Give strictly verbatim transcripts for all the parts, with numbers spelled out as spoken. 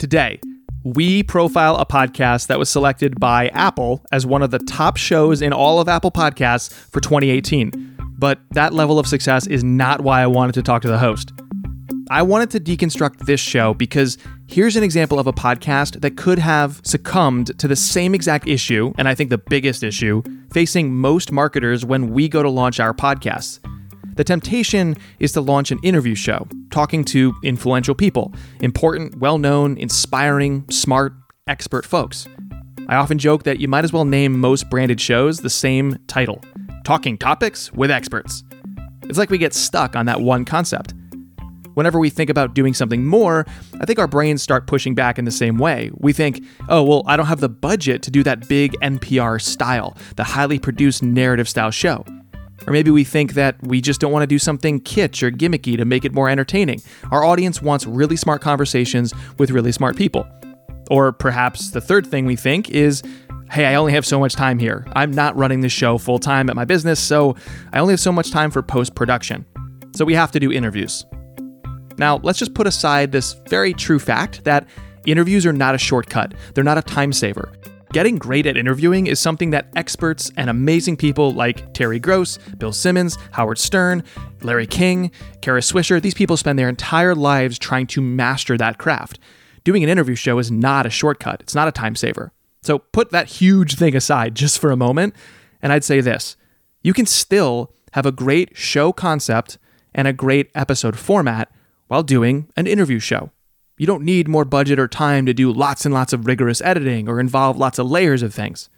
Today, we profile a podcast that was selected by Apple as one of the top shows in all of Apple Podcasts for twenty eighteen. But that level of success is not why I wanted to talk to the host. I wanted to deconstruct this show because here's an example of a podcast that could have succumbed to the same exact issue, and I think the biggest issue, facing most marketers when we go to launch our podcasts. The temptation is to launch an interview show, talking to influential people, important, well-known, inspiring, smart, expert folks. I often joke that you might as well name most branded shows the same title. Talking Topics with Experts. It's like we get stuck on that one concept. Whenever we think about doing something more, I think our brains start pushing back in the same way. We think, oh, well, I don't have the budget to do that big N P R style, the highly produced narrative style show. Or maybe we think that we just don't want to do something kitsch or gimmicky to make it more entertaining. Our audience wants really smart conversations with really smart people. Or perhaps the third thing we think is, hey, I only have so much time here. I'm not running this show full time at my business, so I only have so much time for post-production. So we have to do interviews. Now, let's just put aside this very true fact that interviews are not a shortcut. They're not a time saver. Getting great at interviewing is something that experts and amazing people like Terry Gross, Bill Simmons, Howard Stern, Larry King, Kara Swisher, these people spend their entire lives trying to master that craft. Doing an interview show is not a shortcut. It's not a time saver. So put that huge thing aside just for a moment, and I'd say this. You can still have a great show concept and a great episode format while doing an interview show. You don't need more budget or time to do lots and lots of rigorous editing or involve lots of layers of things.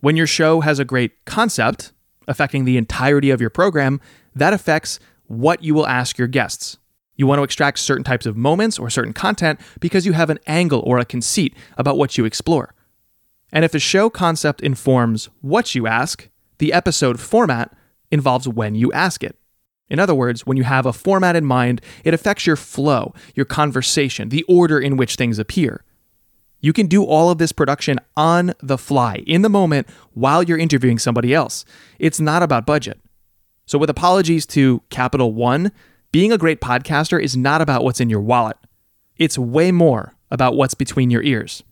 When your show has a great concept, affecting the entirety of your program, that affects what you will ask your guests. You want to extract certain types of moments or certain content because you have an angle or a conceit about what you explore. And if the show concept informs what you ask, the episode format involves when you ask it. In other words, when you have a format in mind, it affects your flow, your conversation, the order in which things appear. You can do all of this production on the fly, in the moment, while you're interviewing somebody else. It's not about budget. So with apologies to Capital One, being a great podcaster is not about what's in your wallet. It's way more about what's between your ears.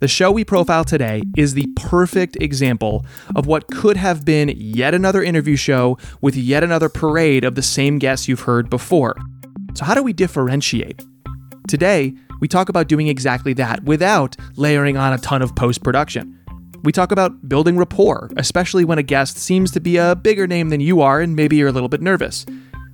The show we profile today is the perfect example of what could have been yet another interview show with yet another parade of the same guests you've heard before. So how do we differentiate? Today, we talk about doing exactly that without layering on a ton of post-production. We talk about building rapport, especially when a guest seems to be a bigger name than you are and maybe you're a little bit nervous.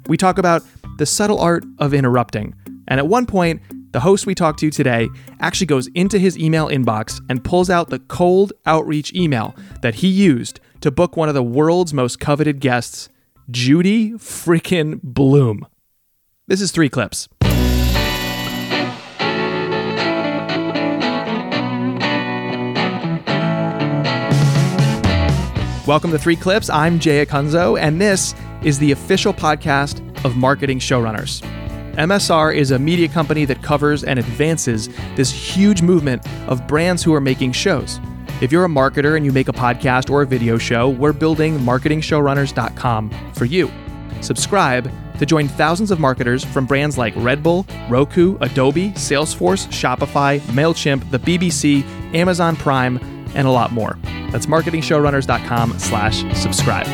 We talk about the subtle art of interrupting. And at one point, the host we talked to today actually goes into his email inbox and pulls out the cold outreach email that he used to book one of the world's most coveted guests, Judy freaking Blume. This is Three Clips. Welcome to Three Clips. I'm Jay Acunzo, and this is the official podcast of Marketing Showrunners. M S R is a media company that covers and advances this huge movement of brands who are making shows. If you're a marketer and you make a podcast or a video show, we're building marketing showrunners dot com for you. Subscribe to join thousands of marketers from brands like Red Bull, Roku, Adobe, Salesforce, Shopify, MailChimp, the B B C, Amazon Prime, and a lot more. That's marketing showrunners dot com slash subscribe.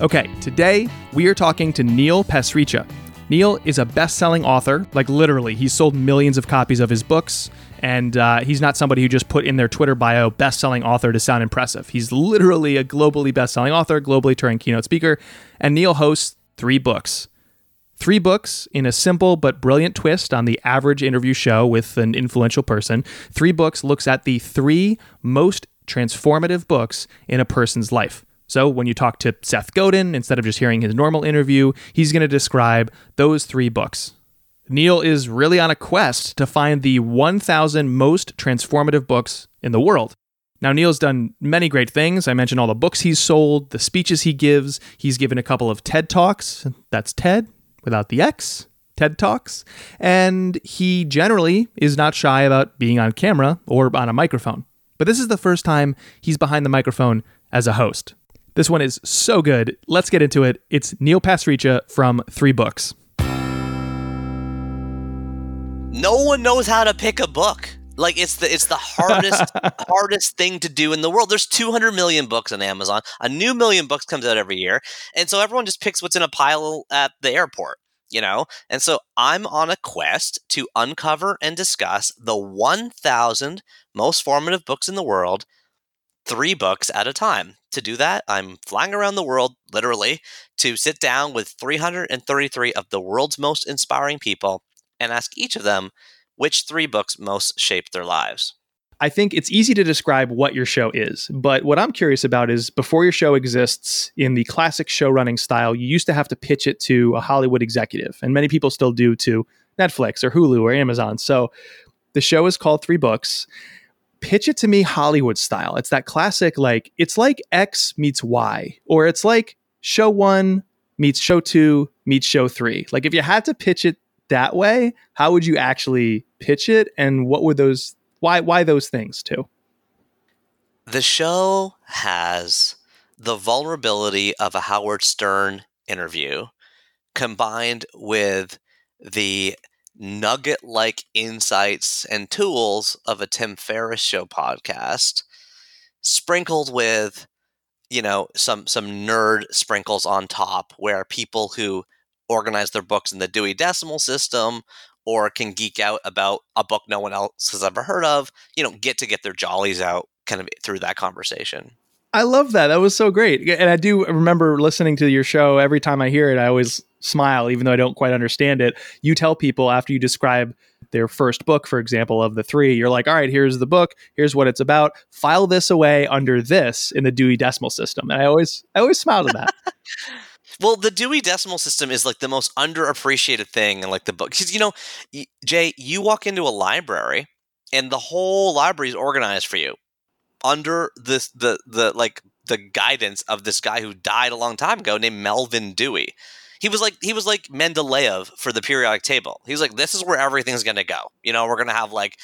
Okay, today we are talking to Neil Pasricha. Neil is a best-selling author. Like literally, he's sold millions of copies of his books, and uh, he's not somebody who just put in their Twitter bio best-selling author to sound impressive. He's literally a globally best-selling author, globally touring keynote speaker, and Neil hosts Three Books. Three Books, in a simple but brilliant twist on the average interview show with an influential person, Three Books looks at the three most transformative books in a person's life. So when you talk to Seth Godin, instead of just hearing his normal interview, he's going to describe those three books. Neil is really on a quest to find the one thousand most transformative books in the world. Now, Neil's done many great things. I mentioned all the books he's sold, the speeches he gives. He's given a couple of TED Talks. That's TED without the X. TED Talks. And he generally is not shy about being on camera or on a microphone. But this is the first time he's behind the microphone as a host. This one is so good. Let's get into it. It's Neil Pasricha from Three Books. No one knows how to pick a book. Like it's the it's the hardest hardest thing to do in the world. There's two hundred million books on Amazon. A new million books comes out every year, and so everyone just picks what's in a pile at the airport, you know. And so I'm on a quest to uncover and discuss the one thousand most formative books in the world, three books at a time. To do that, I'm flying around the world, literally, to sit down with three hundred thirty-three of the world's most inspiring people and ask each of them which three books most shaped their lives. I think it's easy to describe what your show is, but what I'm curious about is before your show exists in the classic show running style, you used to have to pitch it to a Hollywood executive, and many people still do, to Netflix or Hulu or Amazon. So the show is called Three Books. Pitch it to me Hollywood style. It's that classic, like, it's like X meets Y, or it's like show one meets show two meets show three. Like, if you had to pitch it that way, how would you actually pitch it? And what were those, why, why those things too? The show has the vulnerability of a Howard Stern interview combined with the nugget-like insights and tools of a Tim Ferriss show podcast, sprinkled with, you know, some some nerd sprinkles on top, where people who organize their books in the Dewey Decimal System or can geek out about a book no one else has ever heard of, you know, get to get their jollies out kind of through that conversation. I love that. That was so great. And I do remember listening to your show. Every time I hear it, I always smile, even though I don't quite understand it. You tell people after you describe their first book, for example, of the three, you're like, all right, here's the book. Here's what it's about. File this away under this in the Dewey Decimal System. And I always, I always smile at that. Well, the Dewey Decimal System is like the most underappreciated thing in like the book. Because, you know, Jay, you walk into a library and the whole library is organized for you, under this the the like the guidance of this guy who died a long time ago named Melvin Dewey. He was like he was like Mendeleev for the periodic table. He was like, this is where everything's going to go. You know, we're going to have like,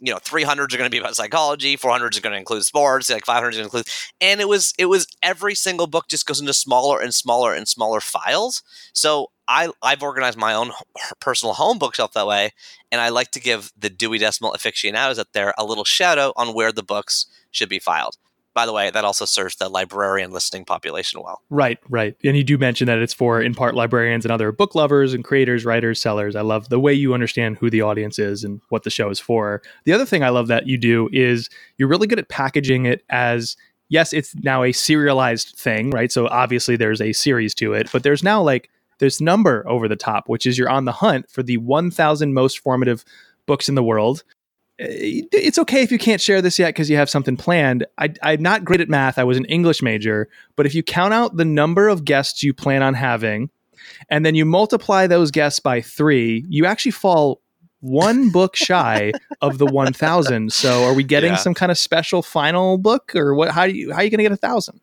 you know, three hundreds are going to be about psychology, four hundreds are going to include sports, like five hundreds are going to include, and it was it was every single book just goes into smaller and smaller and smaller files. So I I've organized my own personal home bookshelf that way, and I like to give the Dewey Decimal aficionados out there a little shout out on where the books should be filed. By the way, that also serves the librarian listening population well. Right, right. And you do mention that it's for, in part, librarians and other book lovers and creators, writers, sellers. I love the way you understand who the audience is and what the show is for. The other thing I love that you do is you're really good at packaging it as, yes, it's now a serialized thing, right? So obviously there's a series to it, but there's now like this number over the top, which is you're on the hunt for the one thousand most formative books in the world. It's okay if you can't share this yet because you have something planned. I, I'm not great at math. I was an English major. But if you count out the number of guests you plan on having, and then you multiply those guests by three, you actually fall one book shy of the one thousand. So are we getting yeah. some kind of special final book, or what? How do you how are you going to get one thousand?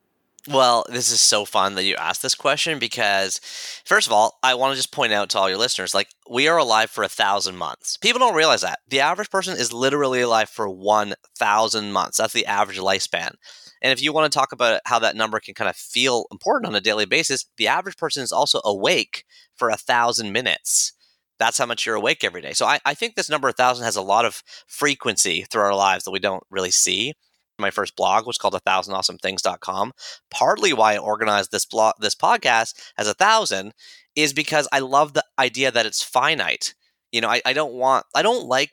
Well, this is so fun that you asked this question because, first of all, I want to just point out to all your listeners, like, we are alive for a thousand months. People don't realize that. The average person is literally alive for one thousand months. That's the average lifespan. And if you want to talk about how that number can kind of feel important on a daily basis, the average person is also awake for a thousand minutes. That's how much you're awake every day. So I, I think this number one thousand has a lot of frequency through our lives that we don't really see. My first blog was called one thousand awesome things dot com. Partly why I organized this blog, this podcast as a thousand, is because I love the idea that it's finite. You know, I, I don't want, I don't like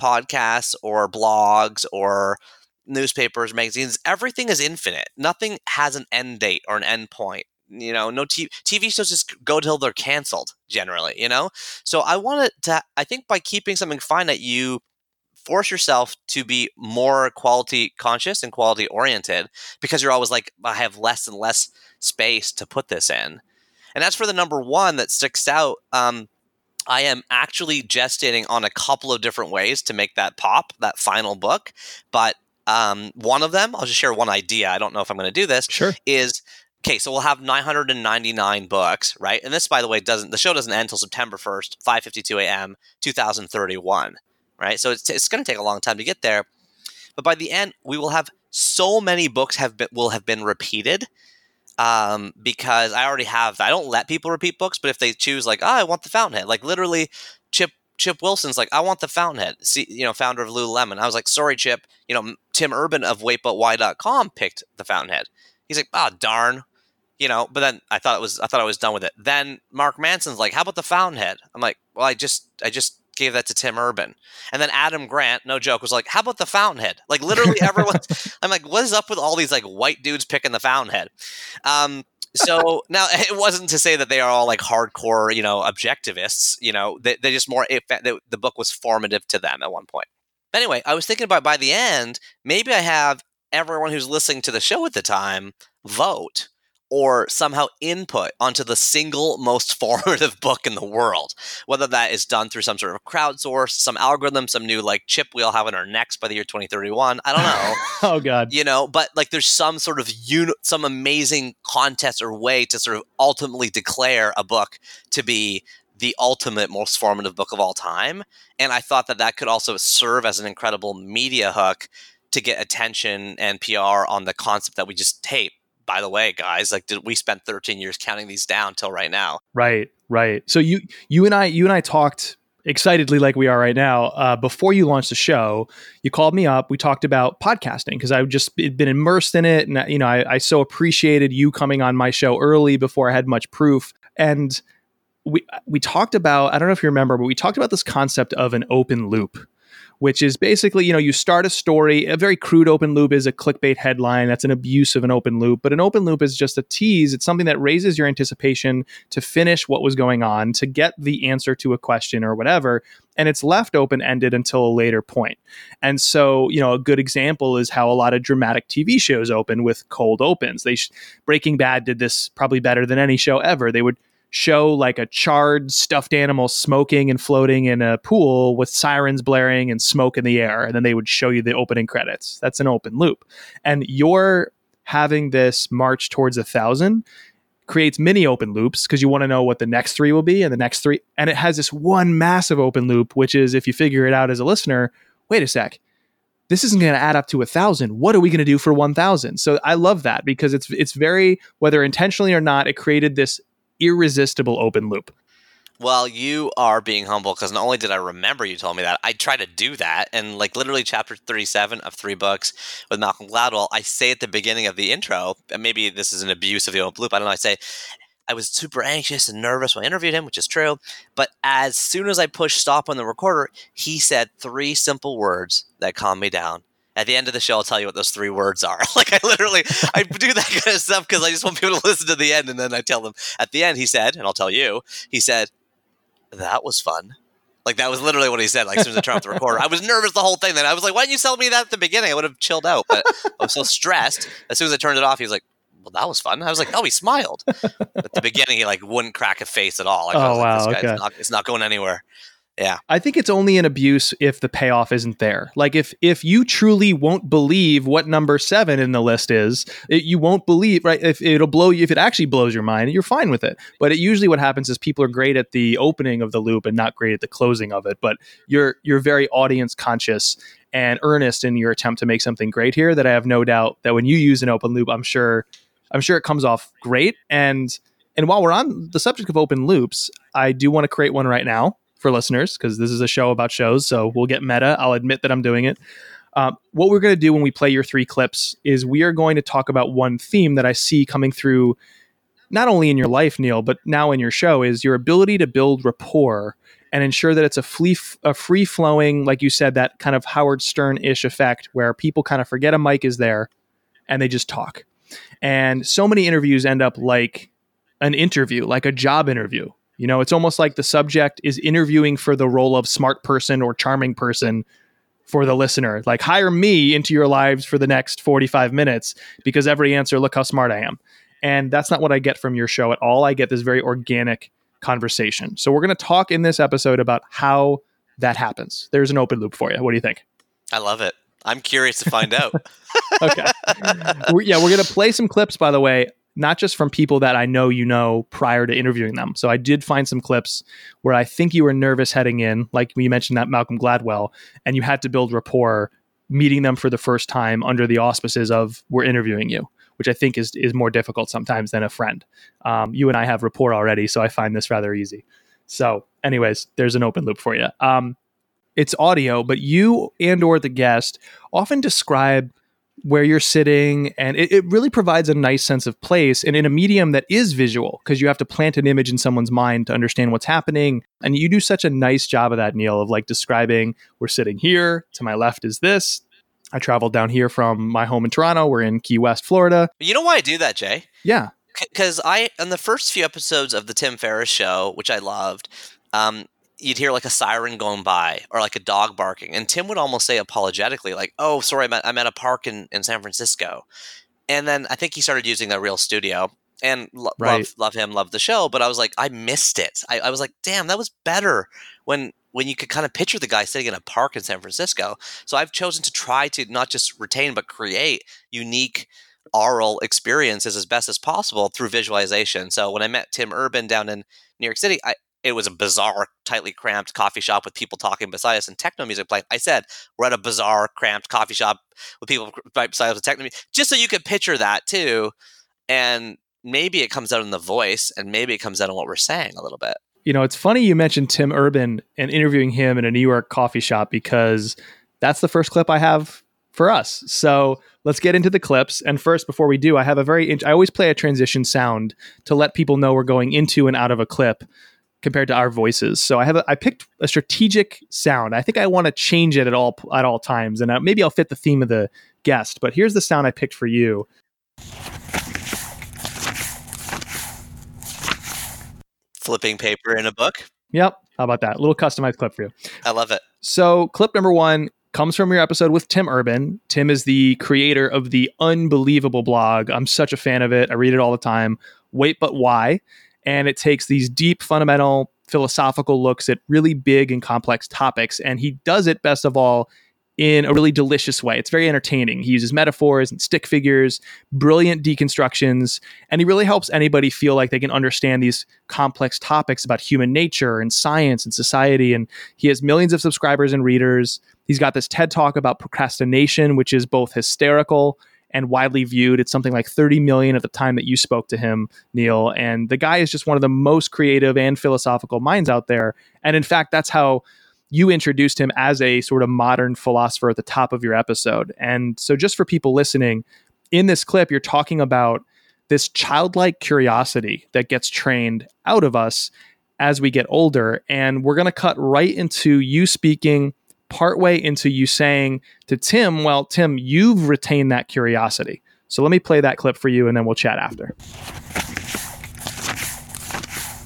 podcasts or blogs or newspapers, magazines. Everything is infinite. Nothing has an end date or an end point. You know, no t- TV shows just go till they're canceled generally, you know? So I wanted to, I think by keeping something finite, you force yourself to be more quality conscious and quality oriented, because you're always like, I have less and less space to put this in. And as for the number one that sticks out, um, I am actually gestating on a couple of different ways to make that pop, that final book. But um, one of them, I'll just share one idea. I don't know if I'm going to do this. Sure. Is, okay, so we'll have nine hundred ninety-nine books, right? And this, by the way, doesn't the show doesn't end until September first, five fifty-two a.m., two thousand thirty-one. Right, so it's, it's going to take a long time to get there, but by the end, we will have so many books have been, will have been repeated, um, because I already have. I don't let people repeat books, but if they choose, like, oh, I want The Fountainhead, like literally, Chip Chip Wilson's like, I want the Fountainhead, see, you know, founder of Lululemon. I was like, sorry, Chip, you know, Tim Urban of wait but why dot com picked the Fountainhead. He's like, ah, oh, darn, you know, but then I thought it was, I thought I was done with it. Then Mark Manson's like, how about the Fountainhead? I'm like, well, I just, I just gave that to Tim Urban. And then Adam Grant, no joke, was like, how about the Fountainhead? Like literally everyone, I'm like, what is up with all these like white dudes picking the Fountainhead? Um, So now it wasn't to say that they are all like hardcore, you know, objectivists, you know, they, they just more, it, they, the book was formative to them at one point. But anyway, I was thinking about by the end, maybe I have everyone who's listening to the show at the time vote or somehow input onto the single most formative book in the world, whether that is done through some sort of crowdsource, some algorithm, some new like chip we'll have in our necks by the year twenty thirty-one. I don't know. Oh God. You know, but like there's some sort of uni- some amazing contest or way to sort of ultimately declare a book to be the ultimate most formative book of all time. And I thought that that could also serve as an incredible media hook to get attention and P R on the concept that we just tape. By the way, guys, like did we spent thirteen years counting these down till right now? Right, right. So you, you and I, you and I talked excitedly like we are right now. Uh, before you launched the show, you called me up. We talked about podcasting because I've just been immersed in it, and you know, I, I so appreciated you coming on my show early before I had much proof. And we we talked about, I don't know if you remember, but we talked about this concept of an open loop, which is basically, you know, you start a story. A very crude open loop is a clickbait headline. That's an abuse of an open loop. But an open loop is just a tease. It's something that raises your anticipation to finish what was going on, to get the answer to a question or whatever. And it's left open-ended until a later point. And so, you know, a good example is how a lot of dramatic T V shows open with cold opens. They sh- Breaking Bad did this probably better than any show ever. They would show like a charred stuffed animal smoking and floating in a pool with sirens blaring and smoke in the air. And then they would show you the opening credits. That's an open loop. And you're having this march towards a thousand creates mini open loops because you want to know what the next three will be and the next three. And it has this one massive open loop, which is if you figure it out as a listener, wait a sec, this isn't going to add up to a thousand. What are we going to do for one thousand? So I love that because it's, it's very, whether intentionally or not, it created this irresistible open loop. Well, you are being humble because not only did I remember you told me that, I try to do that. And like literally chapter thirty-seven of Three Books with Malcolm Gladwell, I say at the beginning of the intro, and maybe this is an abuse of the open loop, I don't know, I say, I was super anxious and nervous when I interviewed him, which is true. But as soon as I pushed stop on the recorder, he said three simple words that calmed me down. At the end of the show, I'll tell you what those three words are. Like I literally, I do that kind of stuff because I just want people to listen to the end. And then I tell them at the end, he said, and I'll tell you, he said, that was fun. Like that was literally what he said. Like as soon as I turned off the recorder, I was nervous the whole thing. Then I was like, why didn't you tell me that at the beginning? I would have chilled out, but I was so stressed. As soon as I turned it off, he was like, well, that was fun. I was like, oh, he smiled. At the beginning, he like wouldn't crack a face at all. Like, oh, I was like, wow, this guy's okay. not, it's not going anywhere. Yeah, I think it's only an abuse if the payoff isn't there. Like if if you truly won't believe what number seven in the list is, it, you won't believe, right? If it'll blow you, if it actually blows your mind, you're fine with it. But it usually what happens is people are great at the opening of the loop and not great at the closing of it. But you're you're very audience conscious and earnest in your attempt to make something great here. That I have no doubt that when you use an open loop, I'm sure, I'm sure it comes off great. And and while we're on the subject of open loops, I do want to create one right now for listeners, because this is a show about shows, so we'll get meta. I'll admit that I'm doing it. Um, what we're going to do when we play your three clips is we are going to talk about one theme that I see coming through, not only in your life, Neil, but now in your show, is your ability to build rapport and ensure that it's a, free, a free-flowing, like you said, that kind of Howard Stern-ish effect where people kind of forget a mic is there and they just talk. And so many interviews end up like an interview, like a job interview. You know, it's almost like the subject is interviewing for the role of smart person or charming person for the listener. Like, hire me into your lives for the next forty-five minutes because every answer, look how smart I am. And that's not what I get from your show at all. I get this very organic conversation. So we're going to talk in this episode about how that happens. There's an open loop for you. What do you think? I love it. I'm curious to find out. Okay. We're, yeah, we're going to play some clips, by the way. Not just from people that I know you know prior to interviewing them. So I did find some clips where I think you were nervous heading in, like we mentioned that Malcolm Gladwell, and you had to build rapport meeting them for the first time under the auspices of we're interviewing you, which I think is is more difficult sometimes than a friend. Um, you and I have rapport already, so I find this rather easy. So anyways, there's an open loop for you. Um, it's audio, but you and or the guest often describe where you're sitting, and it, it really provides a nice sense of place, and in a medium that is visual, because you have to plant an image in someone's mind to understand what's happening. And you do such a nice job of that, Neil, of like describing, we're sitting here, to my left is this. I traveled down here from my home in Toronto. We're in Key West, Florida. You know why I do that, Jay? Yeah. Because I, on the first few episodes of the Tim Ferriss show, which I loved, um, you'd hear like a siren going by or like a dog barking. And Tim would almost say apologetically, like, oh, sorry, I'm at, I'm at a park in, in San Francisco. And then I think he started using a real studio. And lo- right. love, love him, love the show. But I was like, I missed it. I, I was like, damn, that was better when when you could kind of picture the guy sitting in a park in San Francisco. So I've chosen to try to not just retain, but create unique oral experiences as best as possible through visualization. So when I met Tim Urban down in New York City, I, it was a bizarre, tightly cramped coffee shop with people talking beside us and techno music playing. I said, we're at a bizarre, cramped coffee shop with people right beside us with techno music, just so you could picture that too. And maybe it comes out in the voice, and maybe it comes out in what we're saying a little bit. You know, it's funny you mentioned Tim Urban and interviewing him in a New York coffee shop, because that's the first clip I have for us. So let's get into the clips. And first, before we do, I have a very, int- I always play a transition sound to let people know we're going into and out of a clip compared to our voices. So I have a, I picked a strategic sound. I think I want to change it at all at all times, and I, maybe I'll fit the theme of the guest. But here's the sound I picked for you. Flipping paper in a book. Yep. How about that? A little customized clip for you. I love it. So clip number one comes from your episode with Tim Urban. Tim is the creator of the unbelievable blog. I'm such a fan of it. I read it all the time. Wait, But Why? And it takes these deep, fundamental, philosophical looks at really big and complex topics. And he does it, best of all, in a really delicious way. It's very entertaining. He uses metaphors and stick figures, brilliant deconstructions, and he really helps anybody feel like they can understand these complex topics about human nature and science and society. And he has millions of subscribers and readers. He's got this TED Talk about procrastination, which is both hysterical and widely viewed. It's something like thirty million at the time that you spoke to him, Neil. And the guy is just one of the most creative and philosophical minds out there. And in fact, that's how you introduced him as a sort of modern philosopher at the top of your episode. And so just for people listening, in this clip, you're talking about this childlike curiosity that gets trained out of us as we get older. And we're going to cut right into you speaking partway into you saying to Tim, well, Tim, you've retained that curiosity. So let me play that clip for you, and then we'll chat after.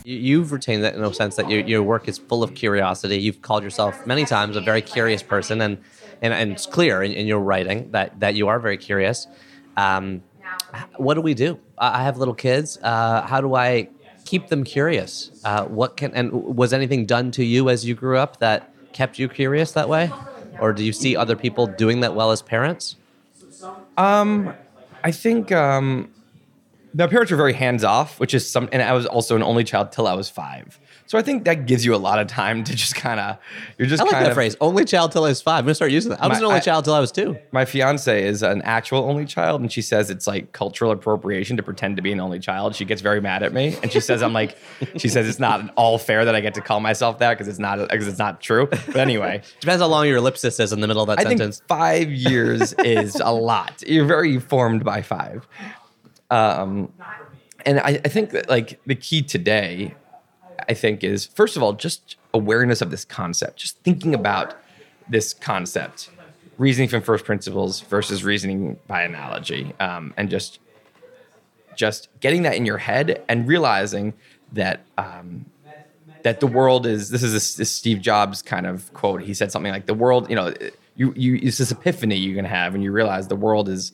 You've retained that in a sense that your your work is full of curiosity. You've called yourself many times a very curious person, and and, and it's clear in, in your writing that, that you are very curious. Um, what do we do? I have little kids. Uh, how do I keep them curious? Uh, what can and was anything done to you as you grew up that kept you curious that way, or do you see other people doing that well as parents? Um, I think. Um Now, parents are very hands-off, which is some, and I was also an only child till I was five. So I think that gives you a lot of time to just kind of, you're just kind of. I like that phrase, only child till I was five. I'm going to start using that. I was an only child till I was two. My fiance is an actual only child, and she says it's like cultural appropriation to pretend to be an only child. She gets very mad at me, and she says I'm like, she says it's not at all fair that I get to call myself that because it's not because it's not true. But anyway. Depends how long your ellipsis is in the middle of that I sentence. I think five years is a lot. You're very formed by five. Um, and I, I think that like the key today, I think is first of all, just awareness of this concept, just thinking about this concept, reasoning from first principles versus reasoning by analogy. Um, and just, just getting that in your head and realizing that, um, that the world is, this is a, a Steve Jobs kind of quote. He said something like the world, you know, you, you, it's this epiphany you can have when you realize the world is,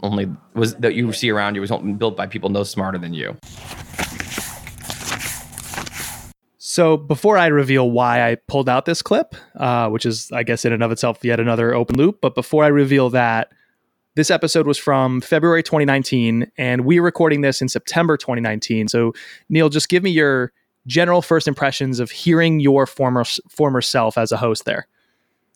only was that you see around you was built by people no smarter than you. So before I reveal why I pulled out this clip, uh, which is, I guess, in and of itself, yet another open loop. But before I reveal that, this episode was from February twenty nineteen, and we're recording this in September twenty nineteen. So Neil, just give me your general first impressions of hearing your former former self as a host there.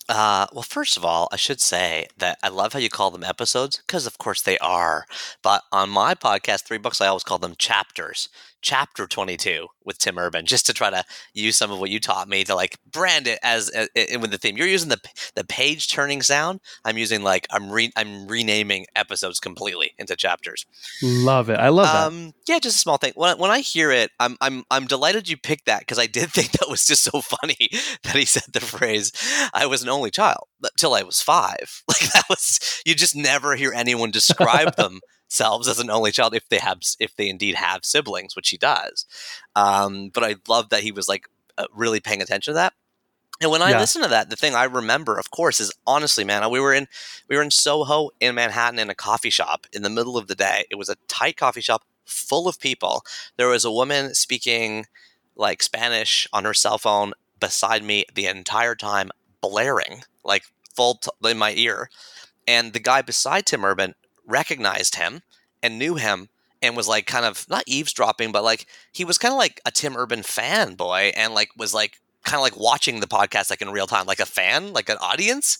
Uh, well, first of all, I should say that I love how you call them episodes because, of course, they are. But on my podcast, Three Books, I always call them chapters. chapter twenty-two with Tim Urban, just to try to use some of what you taught me to like brand it as, as, as with the theme. You're using the the page turning sound. I'm using like I'm re, I'm renaming episodes completely into chapters. Love it. I love um, that. Yeah, just a small thing. When when I hear it, I'm I'm I'm delighted you picked that, because I did think that was just so funny that he said the phrase, "I was an only child till I was five." Like that was, you just never hear anyone describe them. Themselves as an only child, if they have, if they indeed have siblings, which he does. Um, but I love that he was like uh, really paying attention to that. And when I yeah. listen to that, the thing I remember, of course, is honestly, man, we were in we were in Soho in Manhattan in a coffee shop in the middle of the day. It was a tight coffee shop full of people. There was a woman speaking like Spanish on her cell phone beside me the entire time, blaring like full t- in my ear. And the guy beside Tim Urban recognized him and knew him and was like kind of not eavesdropping, but like he was kind of like a Tim Urban fanboy and like was like kind of like watching the podcast like in real time, like a fan, like an audience.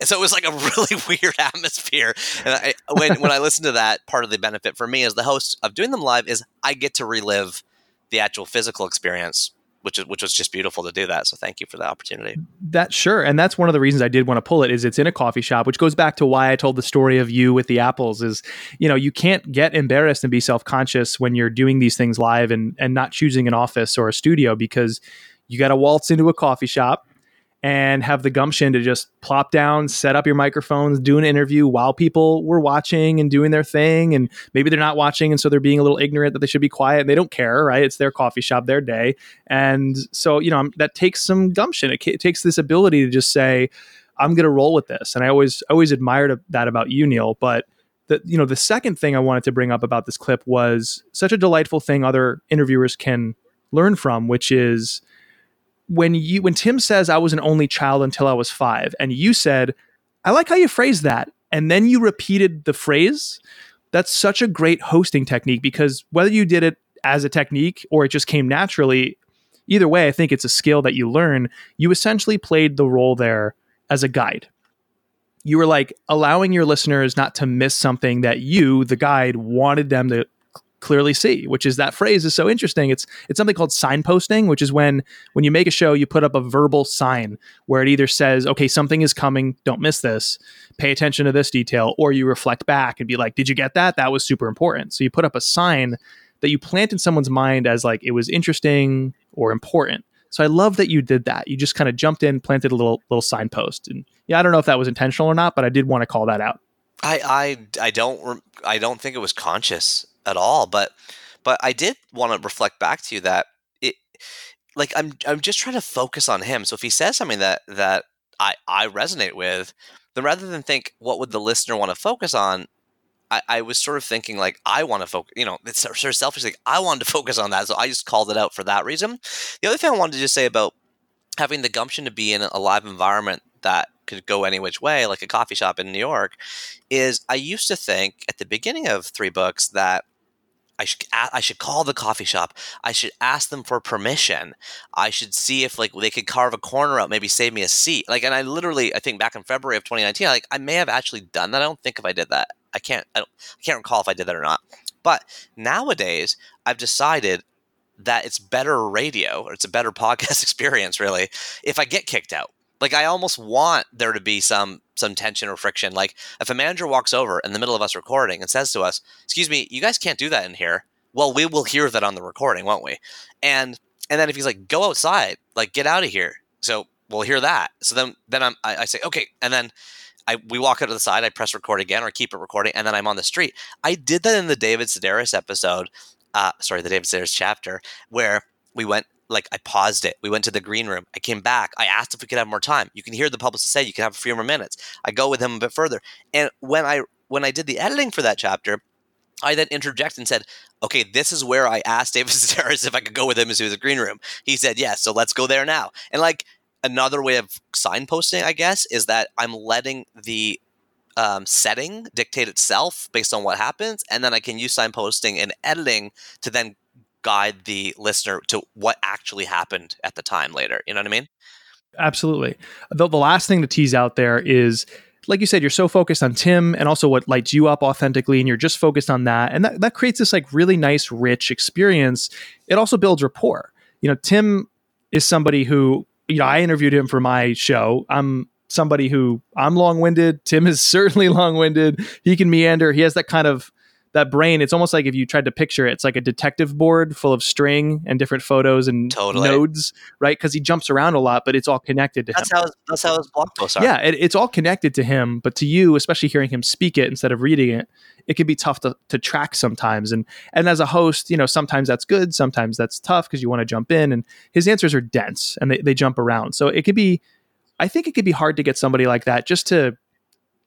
And so it was like a really weird atmosphere. And I, when when I listen to that, part of the benefit for me as the host of doing them live is I get to relive the actual physical experience, which is which was just beautiful to do that. So thank you for the opportunity. That sure. And that's one of the reasons I did want to pull it, is it's in a coffee shop, which goes back to why I told the story of you with the apples is, you know, you can't get embarrassed and be self-conscious when you're doing these things live and, and not choosing an office or a studio, because you got to waltz into a coffee shop and have the gumption to just plop down, set up your microphones, do an interview while people were watching and doing their thing. And maybe they're not watching, and so they're being a little ignorant that they should be quiet, and they don't care, right? It's their coffee shop, their day. And so, you know, that takes some gumption. It, it takes this ability to just say, I'm going to roll with this. And I always, always admired that about you, Neil. But the, you know, the second thing I wanted to bring up about this clip was such a delightful thing other interviewers can learn from, which is, When you when Tim says, I was an only child until I was five, and you said, I like how you phrased that, and then you repeated the phrase, that's such a great hosting technique, because whether you did it as a technique or it just came naturally, either way, I think it's a skill that you learn. You essentially played the role there as a guide. You were like allowing your listeners not to miss something that you, the guide, wanted them to clearly see, which is that phrase is so interesting. It's it's something called signposting, which is when when you make a show, you put up a verbal sign where it either says, okay, something is coming, don't miss this, pay attention to this detail, or you reflect back and be like, did you get that? That was super important. So you put up a sign that you plant in someone's mind as like it was interesting or important. So I love that you did that. You just kind of jumped in, planted a little little signpost. And yeah, I don't know if that was intentional or not, but I did want to call that out. I I, I don't I don't think it was conscious at all, but but I did want to reflect back to you that it, like I'm I'm just trying to focus on him. So if he says something that that I I resonate with, then rather than think what would the listener want to focus on, I, I was sort of thinking like I want to focus. You know, it's sort of selfish. Like I wanted to focus on that, so I just called it out for that reason. The other thing I wanted to just say about having the gumption to be in a live environment that could go any which way, like a coffee shop in New York, is I used to think at the beginning of Three Books that I should I should call the coffee shop. I should ask them for permission. I should see if like they could carve a corner out, maybe save me a seat. Like, and I literally, I think back in February of twenty nineteen, like I may have actually done that. I don't think if I did that. I can't. I, don't, I can't recall if I did that or not. But nowadays, I've decided that it's better radio, or it's a better podcast experience, really, if I get kicked out. Like I almost want there to be some some tension or friction. Like if a manager walks over in the middle of us recording and says to us, excuse me, you guys can't do that in here. Well, we will hear that on the recording, won't we? And and then if he's like, go outside, like get out of here. So we'll hear that. So then then I'm, I, I say, okay. And then I we walk out to the side, I press record again or keep it recording, and then I'm on the street. I did that in the David Sedaris episode, uh, sorry, the David Sedaris chapter, where we went, like I paused it. We went to the green room. I came back. I asked if we could have more time. You can hear the publicist say you can have a few more minutes. I go with him a bit further. And when I when I did the editing for that chapter, I then interjected and said, okay, this is where I asked David Sedaris if I could go with him into the green room. He said, yes, so let's go there now. And like another way of signposting, I guess, is that I'm letting the um, setting dictate itself based on what happens. And then I can use signposting and editing to then guide the listener to what actually happened at the time later. You know what I mean? Absolutely. The, the last thing to tease out there is like you said, you're so focused on Tim and also what lights you up authentically, and you're just focused on that. And that, that creates this like really nice, rich experience. It also builds rapport. You know, Tim is somebody who, you know, I interviewed him for my show. I'm somebody who I'm long-winded. Tim is certainly long-winded. He can meander. He has that kind of that brain. It's almost like if you tried to picture it, it's like a detective board full of string and different photos and totally. nodes, right? Because he jumps around a lot, but it's all connected to that's him. How his, that's how his blog posts are. Yeah, it, it's all connected to him, but to you, especially hearing him speak it instead of reading it, it can be tough to, to track sometimes. And and as a host, you know, sometimes that's good, sometimes that's tough because you want to jump in, and his answers are dense and they, they jump around. So it could be, I think it could be hard to get somebody like that just to,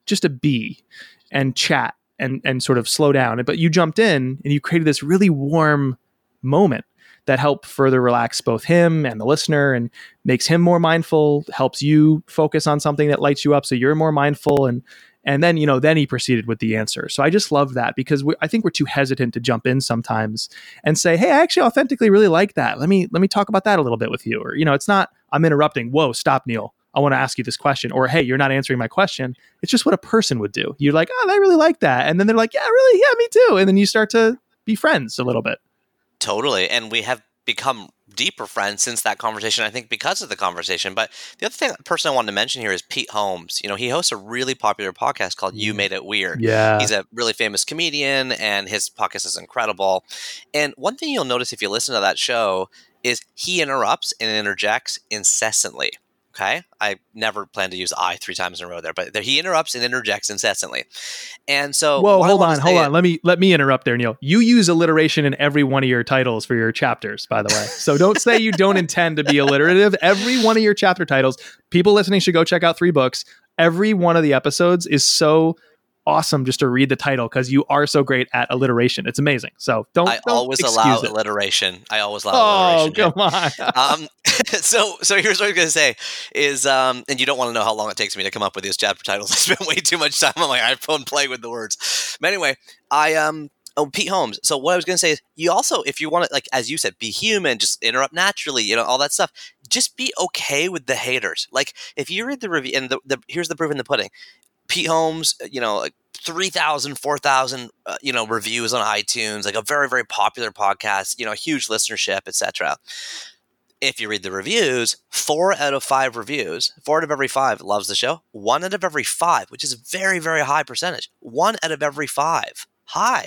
just to be and chat and and sort of slow down. But you jumped in and you created this really warm moment that helped further relax both him and the listener and makes him more mindful, helps you focus on something that lights you up so you're more mindful. And and then, you know, then he proceeded with the answer. So I just love that because we, I think we're too hesitant to jump in sometimes and say, hey, I actually authentically really like that. Let me let me talk about that a little bit with you. Or, you know, it's not, I'm interrupting. Whoa, stop, Neil. I want to ask you this question, or, hey, you're not answering my question. It's just what a person would do. You're like, oh, I really like that. And then they're like, yeah, really? Yeah, me too. And then you start to be friends a little bit. Totally. And we have become deeper friends since that conversation, I think, because of the conversation. But the other thing, person I wanted to mention here is Pete Holmes. You know, he hosts a really popular podcast called You Made It Weird. Yeah. He's a really famous comedian and his podcast is incredible. And one thing you'll notice if you listen to that show is he interrupts and interjects incessantly. Okay, I never plan to use I three times in a row there, but there, he interrupts and interjects incessantly. And so, whoa, hold on, hold on. It, let me let me interrupt there, Neil. You use alliteration in every one of your titles for your chapters, by the way. So don't say you don't intend to be alliterative. Every one of your chapter titles, people listening should go check out Three Books. Every one of the episodes is so awesome just to read the title because you are so great at alliteration. It's amazing. So don't. I don't always allow it. alliteration. I always allow. Oh, alliteration. Oh, come on. um, so, so here's what I was going to say is, um, and you don't want to know how long it takes me to come up with these chapter titles. I spent way too much time on my iPhone playing with the words. But anyway, I um, oh Pete Holmes. So what I was going to say is, you also, if you want to, like as you said, be human, just interrupt naturally, you know, all that stuff. Just be okay with the haters. Like if you read the review, and the, the here's the proof in the pudding. Pete Holmes, you know, like three thousand, four thousand, uh, you know, reviews on iTunes, like a very, very popular podcast, you know, huge listenership, et cetera. If you read the reviews, four out of five reviews, four out of every five loves the show. One out of every five, which is a very, very high percentage. One out of every five, high,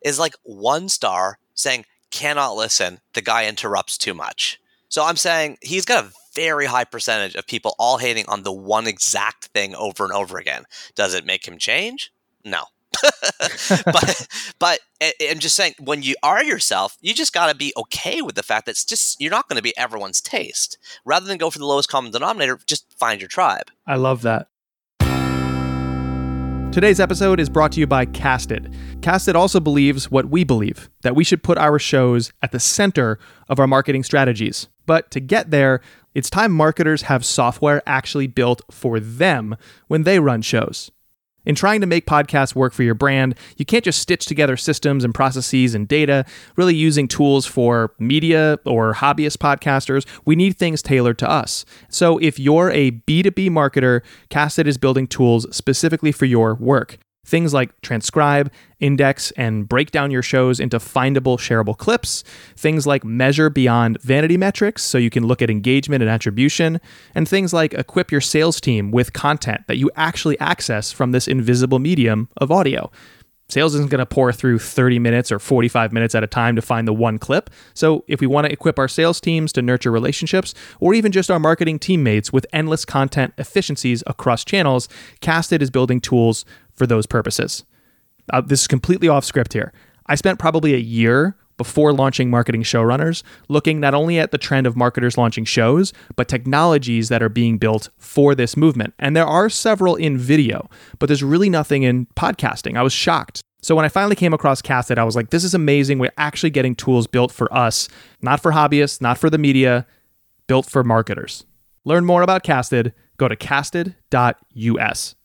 is like one star saying, cannot listen, the guy interrupts too much. So I'm saying he's got a very high percentage of people all hating on the one exact thing over and over again. Does it make him change? No. but but I'm just saying, when you are yourself, you just got to be okay with the fact that it's just, you're not going to be everyone's taste. Rather than go for the lowest common denominator, just find your tribe. I love that. Today's episode is brought to you by Casted. Casted also believes what we believe, that we should put our shows at the center of our marketing strategies. But to get there, it's time marketers have software actually built for them when they run shows. In trying to make podcasts work for your brand, you can't just stitch together systems and processes and data, really using tools for media or hobbyist podcasters. We need things tailored to us. So if you're a B two B marketer, Casted is building tools specifically for your work. Things like transcribe, index, and break down your shows into findable, shareable clips. Things like measure beyond vanity metrics so you can look at engagement and attribution. And things like equip your sales team with content that you actually access from this invisible medium of audio. Sales isn't going to pour through thirty minutes or forty-five minutes at a time to find the one clip. So if we want to equip our sales teams to nurture relationships, or even just our marketing teammates with endless content efficiencies across channels, Casted is building tools for those purposes. Uh, this is completely off script here. I spent probably a year before launching Marketing Showrunners looking not only at the trend of marketers launching shows, but technologies that are being built for this movement. And there are several in video, but there's really nothing in podcasting. I was shocked. So when I finally came across Casted, I was like, this is amazing. We're actually getting tools built for us, not for hobbyists, not for the media, built for marketers. Learn more about Casted. Go to casted dot U S.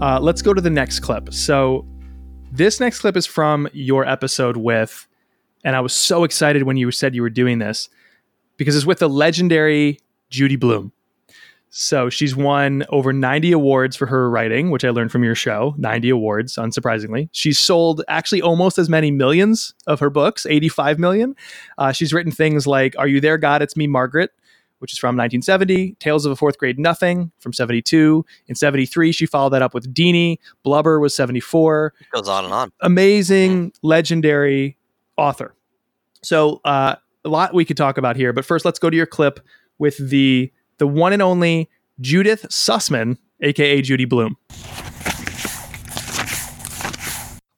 Uh, let's go to the next clip. So this next clip is from your episode with, and I was so excited when you said you were doing this, because it's with the legendary Judy Blume. So she's won over ninety awards for her writing, which I learned from your show, ninety awards, unsurprisingly. She's sold actually almost as many millions of her books, eighty-five million. Uh, she's written things like Are You There, God? It's Me, Margaret, which is from nineteen seventy, Tales of a Fourth Grade Nothing from seventy-two. In seventy-three, she followed that up with Deenie. Blubber was seventy-four. It goes on and on. Amazing, mm-hmm. legendary author. So uh, a lot we could talk about here, but first let's go to your clip with the... the one and only Judith Sussman, a k a. Judy Blume.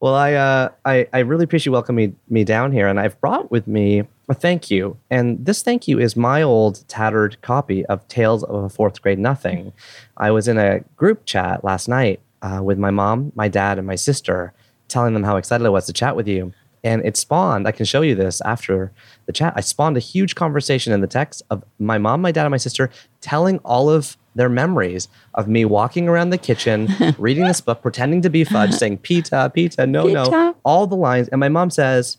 Well, I, uh, I I really appreciate you welcoming me down here, and I've brought with me a thank you. And this thank you is my old tattered copy of Tales of a Fourth Grade Nothing. I was in a group chat last night uh, with my mom, my dad, and my sister, telling them how excited I was to chat with you. And it spawned, I can show you this after the chat, I spawned a huge conversation in the text of my mom, my dad, and my sister telling all of their memories of me walking around the kitchen, reading this book, pretending to be Fudge, saying, pita, pita, no, pita. no, all the lines. And my mom says,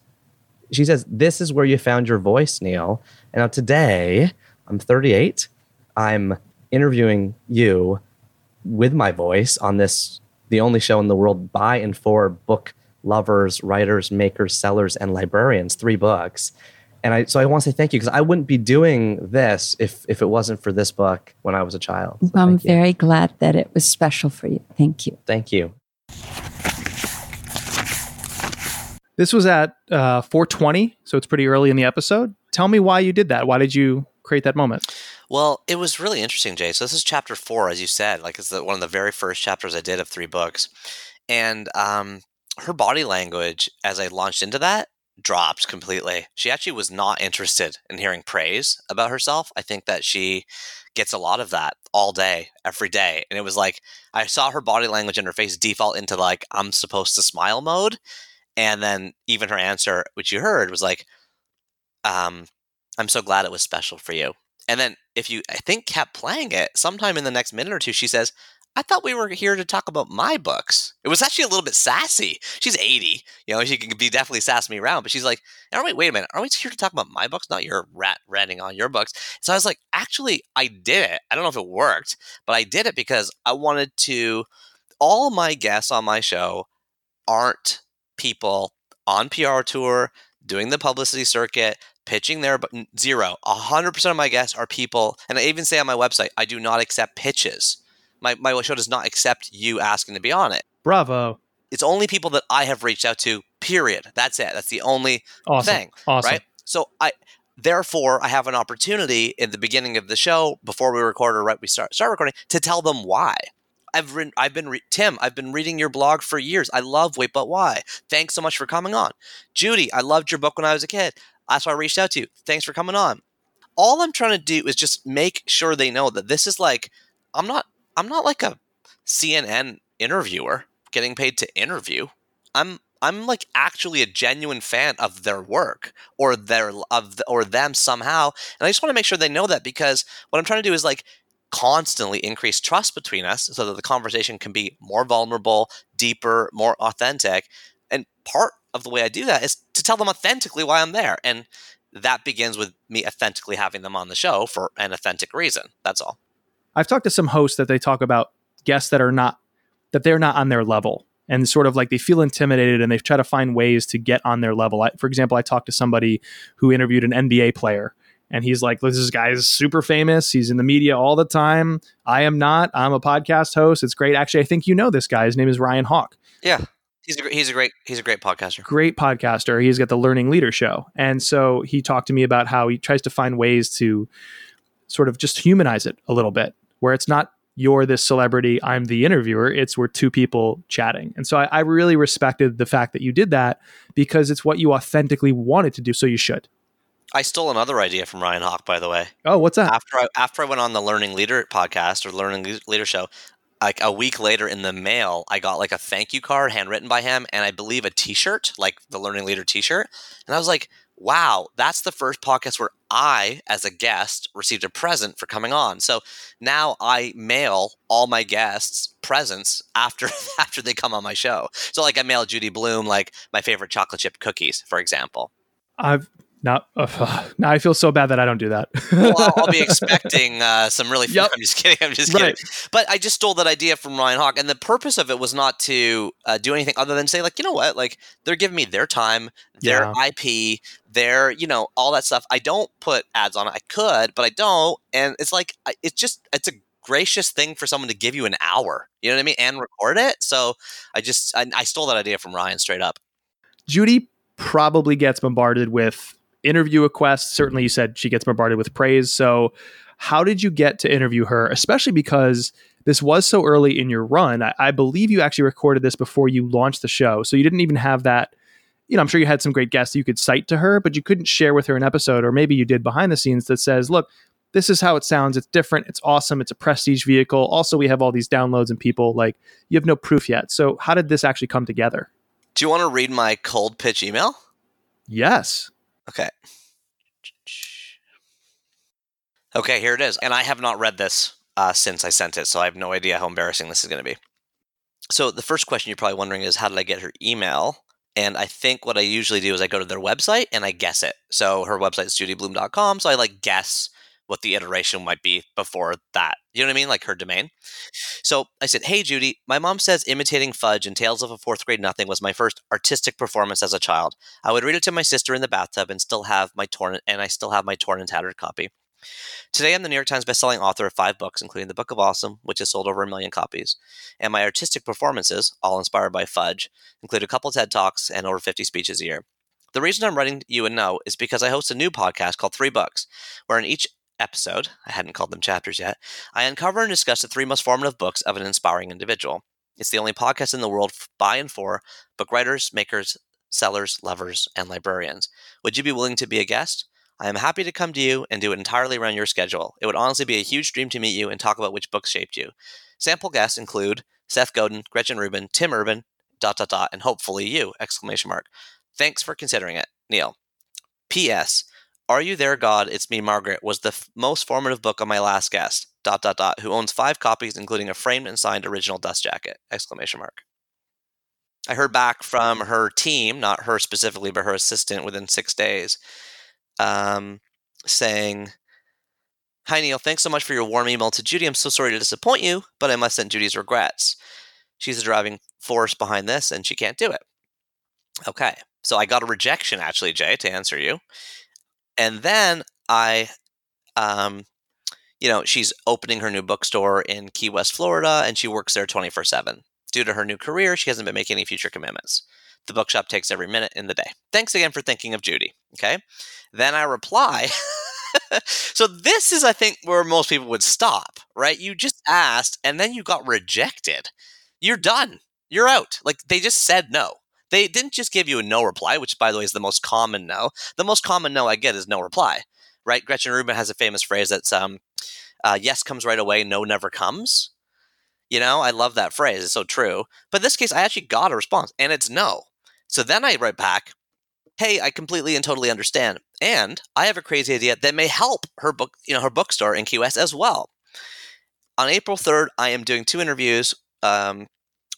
she says, this is where you found your voice, Neil. And now today, I'm thirty-eight, I'm interviewing you with my voice on this, the only show in the world by and for book lovers, writers, makers, sellers, and librarians, Three Books. And I, so I want to say thank you, because I wouldn't be doing this if if it wasn't for this book when I was a child. So well, I'm very you. glad that it was special for you. Thank you. Thank you. This was at uh, four twenty, so it's pretty early in the episode. Tell me why you did that. Why did you create that moment? Well, it was really interesting, Jay. So this is chapter four, as you said. Like, it's the, one of the very first chapters I did of Three Books. And um her body language, as I launched into that, dropped completely. She actually was not interested in hearing praise about herself. I think that she gets a lot of that all day, every day. And it was like, I saw her body language and her face default into like, I'm supposed to smile mode. And then even her answer, which you heard, was like, um, I'm so glad it was special for you. And then if you, I think, kept playing it, sometime in the next minute or two, she says, I thought we were here to talk about my books. It was actually a little bit sassy. She's eighty. You know, she can be definitely sassing me around, but she's like, all right, wait a minute. Are we here to talk about my books, not your rat ranting on your books? So I was like, actually, I did it. I don't know if it worked, but I did it because I wanted to. All my guests on my show aren't people on P R tour, doing the publicity circuit, pitching their book. Zero. one hundred percent of my guests are people. And I even say on my website, I do not accept pitches. My my show does not accept you asking to be on it. Bravo. It's only people that I have reached out to, period. That's it. That's the only awesome. thing. Awesome. Right? So I therefore I have an opportunity in the beginning of the show, before we record or right we start start recording, to tell them why. I've re- I've been re- Tim, I've been reading your blog for years. I love Wait But Why. Thanks so much for coming on. Judy, I loved your book when I was a kid. That's why I reached out to you. Thanks for coming on. All I'm trying to do is just make sure they know that this is like, I'm not I'm not like a C N N interviewer getting paid to interview. I'm I'm like actually a genuine fan of their work or their of the, or them somehow, and I just want to make sure they know that, because what I'm trying to do is like constantly increase trust between us so that the conversation can be more vulnerable, deeper, more authentic. And part of the way I do that is to tell them authentically why I'm there, and that begins with me authentically having them on the show for an authentic reason. That's all. I've talked to some hosts that they talk about guests that are not, that they're not on their level, and sort of like they feel intimidated and they've tried to find ways to get on their level. I, for example, I talked to somebody who interviewed an N B A player, and he's like, this guy is super famous. He's in the media all the time. I am not. I'm a podcast host. It's great. Actually, I think you know this guy. His name is Ryan Hawk. Yeah. He's a, he's a great he's a great podcaster. Great podcaster. He's got the Learning Leader Show. And so he talked to me about how he tries to find ways to sort of just humanize it a little bit, where it's not you're this celebrity, I'm the interviewer. It's we're two people chatting. And so I, I really respected the fact that you did that, because it's what you authentically wanted to do. So you should. I stole another idea from Ryan Hawk, by the way. Oh, what's that? After I, after I went on the Learning Leader podcast or Learning Leader Show, like a week later in the mail, I got like a thank you card handwritten by him, and I believe a t-shirt, like the Learning Leader t-shirt. And I was like, wow, that's the first podcast where I, as a guest, received a present for coming on. So now I mail all my guests presents after after they come on my show. So like I mail Judy Blume like my favorite chocolate chip cookies, for example. I've Not, uh, now I feel so bad that I don't do that. Well, I'll, I'll be expecting uh, some really fun. Yep. I'm just kidding. I'm just kidding. Right. But I just stole that idea from Ryan Hawk. And the purpose of it was not to uh, do anything other than say, like, you know what? Like, they're giving me their time, their yeah. I P, their, you know, all that stuff. I don't put ads on it. I could, but I don't. And it's like, it's just, it's a gracious thing for someone to give you an hour, you know what I mean? And record it. So I just, I, I stole that idea from Ryan straight up. Judy probably gets bombarded with interview requests. Certainly, you said she gets bombarded with praise. So how did you get to interview her, especially because this was so early in your run? I, I believe you actually recorded this before you launched the show. So you didn't even have that, you know, I'm sure you had some great guests you could cite to her, but you couldn't share with her an episode, or maybe you did behind the scenes that says, look, this is how it sounds. It's different. It's awesome. It's a prestige vehicle. Also, we have all these downloads and people, like, you have no proof yet. So how did this actually come together? Do you want to read my cold pitch email? Yes. Okay. Okay, here it is. And I have not read this uh, since I sent it, so I have no idea how embarrassing this is going to be. So the first question you're probably wondering is, how did I get her email? And I think what I usually do is I go to their website and I guess it. So her website is judy blume dot com, so I like guess what the iteration might be before that. You know what I mean? Like her domain. So I said, hey, Judy, my mom says imitating fudge in Tales of a Fourth Grade Nothing was my first artistic performance as a child. I would read it to my sister in the bathtub and still have my torn and I still have my torn and tattered copy. Today, I'm the New York Times bestselling author of five books, including The Book of Awesome, which has sold over a million copies. And my artistic performances, all inspired by fudge, include a couple TED Talks and over fifty speeches a year. The reason I'm writing you a note is because I host a new podcast called Three Books, where in each episode, I hadn't called them chapters yet, I uncover and discuss the three most formative books of an inspiring individual. It's the only podcast in the world by and for book writers, makers, sellers, lovers, and librarians. Would you be willing to be a guest? I am happy to come to you and do it entirely around your schedule. It would honestly be a huge dream to meet you and talk about which books shaped you. Sample guests include Seth Godin, Gretchen Rubin, Tim Urban, dot, dot, dot, and hopefully you, exclamation mark. Thanks for considering it, Neil. P S. Are You There, God? It's Me, Margaret was the f- most formative book of my last guest, dot, dot, dot, who owns five copies, including a framed and signed original dust jacket, exclamation mark. I heard back from her team, not her specifically, but her assistant within six days, um, saying, hi, Neil, thanks so much for your warm email to Judy. I'm so sorry to disappoint you, but I must send Judy's regrets. She's the driving force behind this, and she can't do it. Okay, so I got a rejection, actually, Jay, to answer you. And then I, um, you know, she's opening her new bookstore in Key West, Florida, and she works there twenty-four seven. Due to her new career, she hasn't been making any future commitments. The bookshop takes every minute in the day. Thanks again for thinking of Judy. Okay. Then I reply. So this is, I think, where most people would stop, right? You just asked, and then you got rejected. You're done. You're out. Like, they just said no. They didn't just give you a no reply, which, by the way, is the most common no. The most common no I get is no reply, right? Gretchen Rubin has a famous phrase that's, um, uh, yes comes right away, no never comes. You know, I love that phrase. It's so true. But in this case, I actually got a response, and it's no. So then I write back, hey, I completely and totally understand, and I have a crazy idea that may help her book, you know, her bookstore in Key West as well. On April third, I am doing two interviews, um,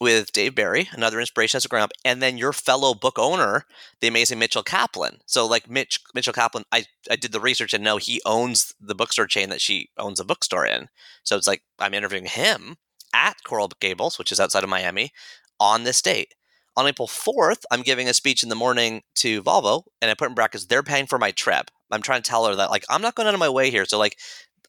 with Dave Barry, another inspiration as a grown up, and then your fellow book owner, the amazing Mitchell Kaplan. So, like, Mitch, Mitchell Kaplan, I, I did the research and no, he owns the bookstore chain that she owns a bookstore in. So it's like, I'm interviewing him at Coral Gables, which is outside of Miami, on this date. On April fourth, I'm giving a speech in the morning to Volvo, and I put in brackets, they're paying for my trip. I'm trying to tell her that, like, I'm not going out of my way here. So, like,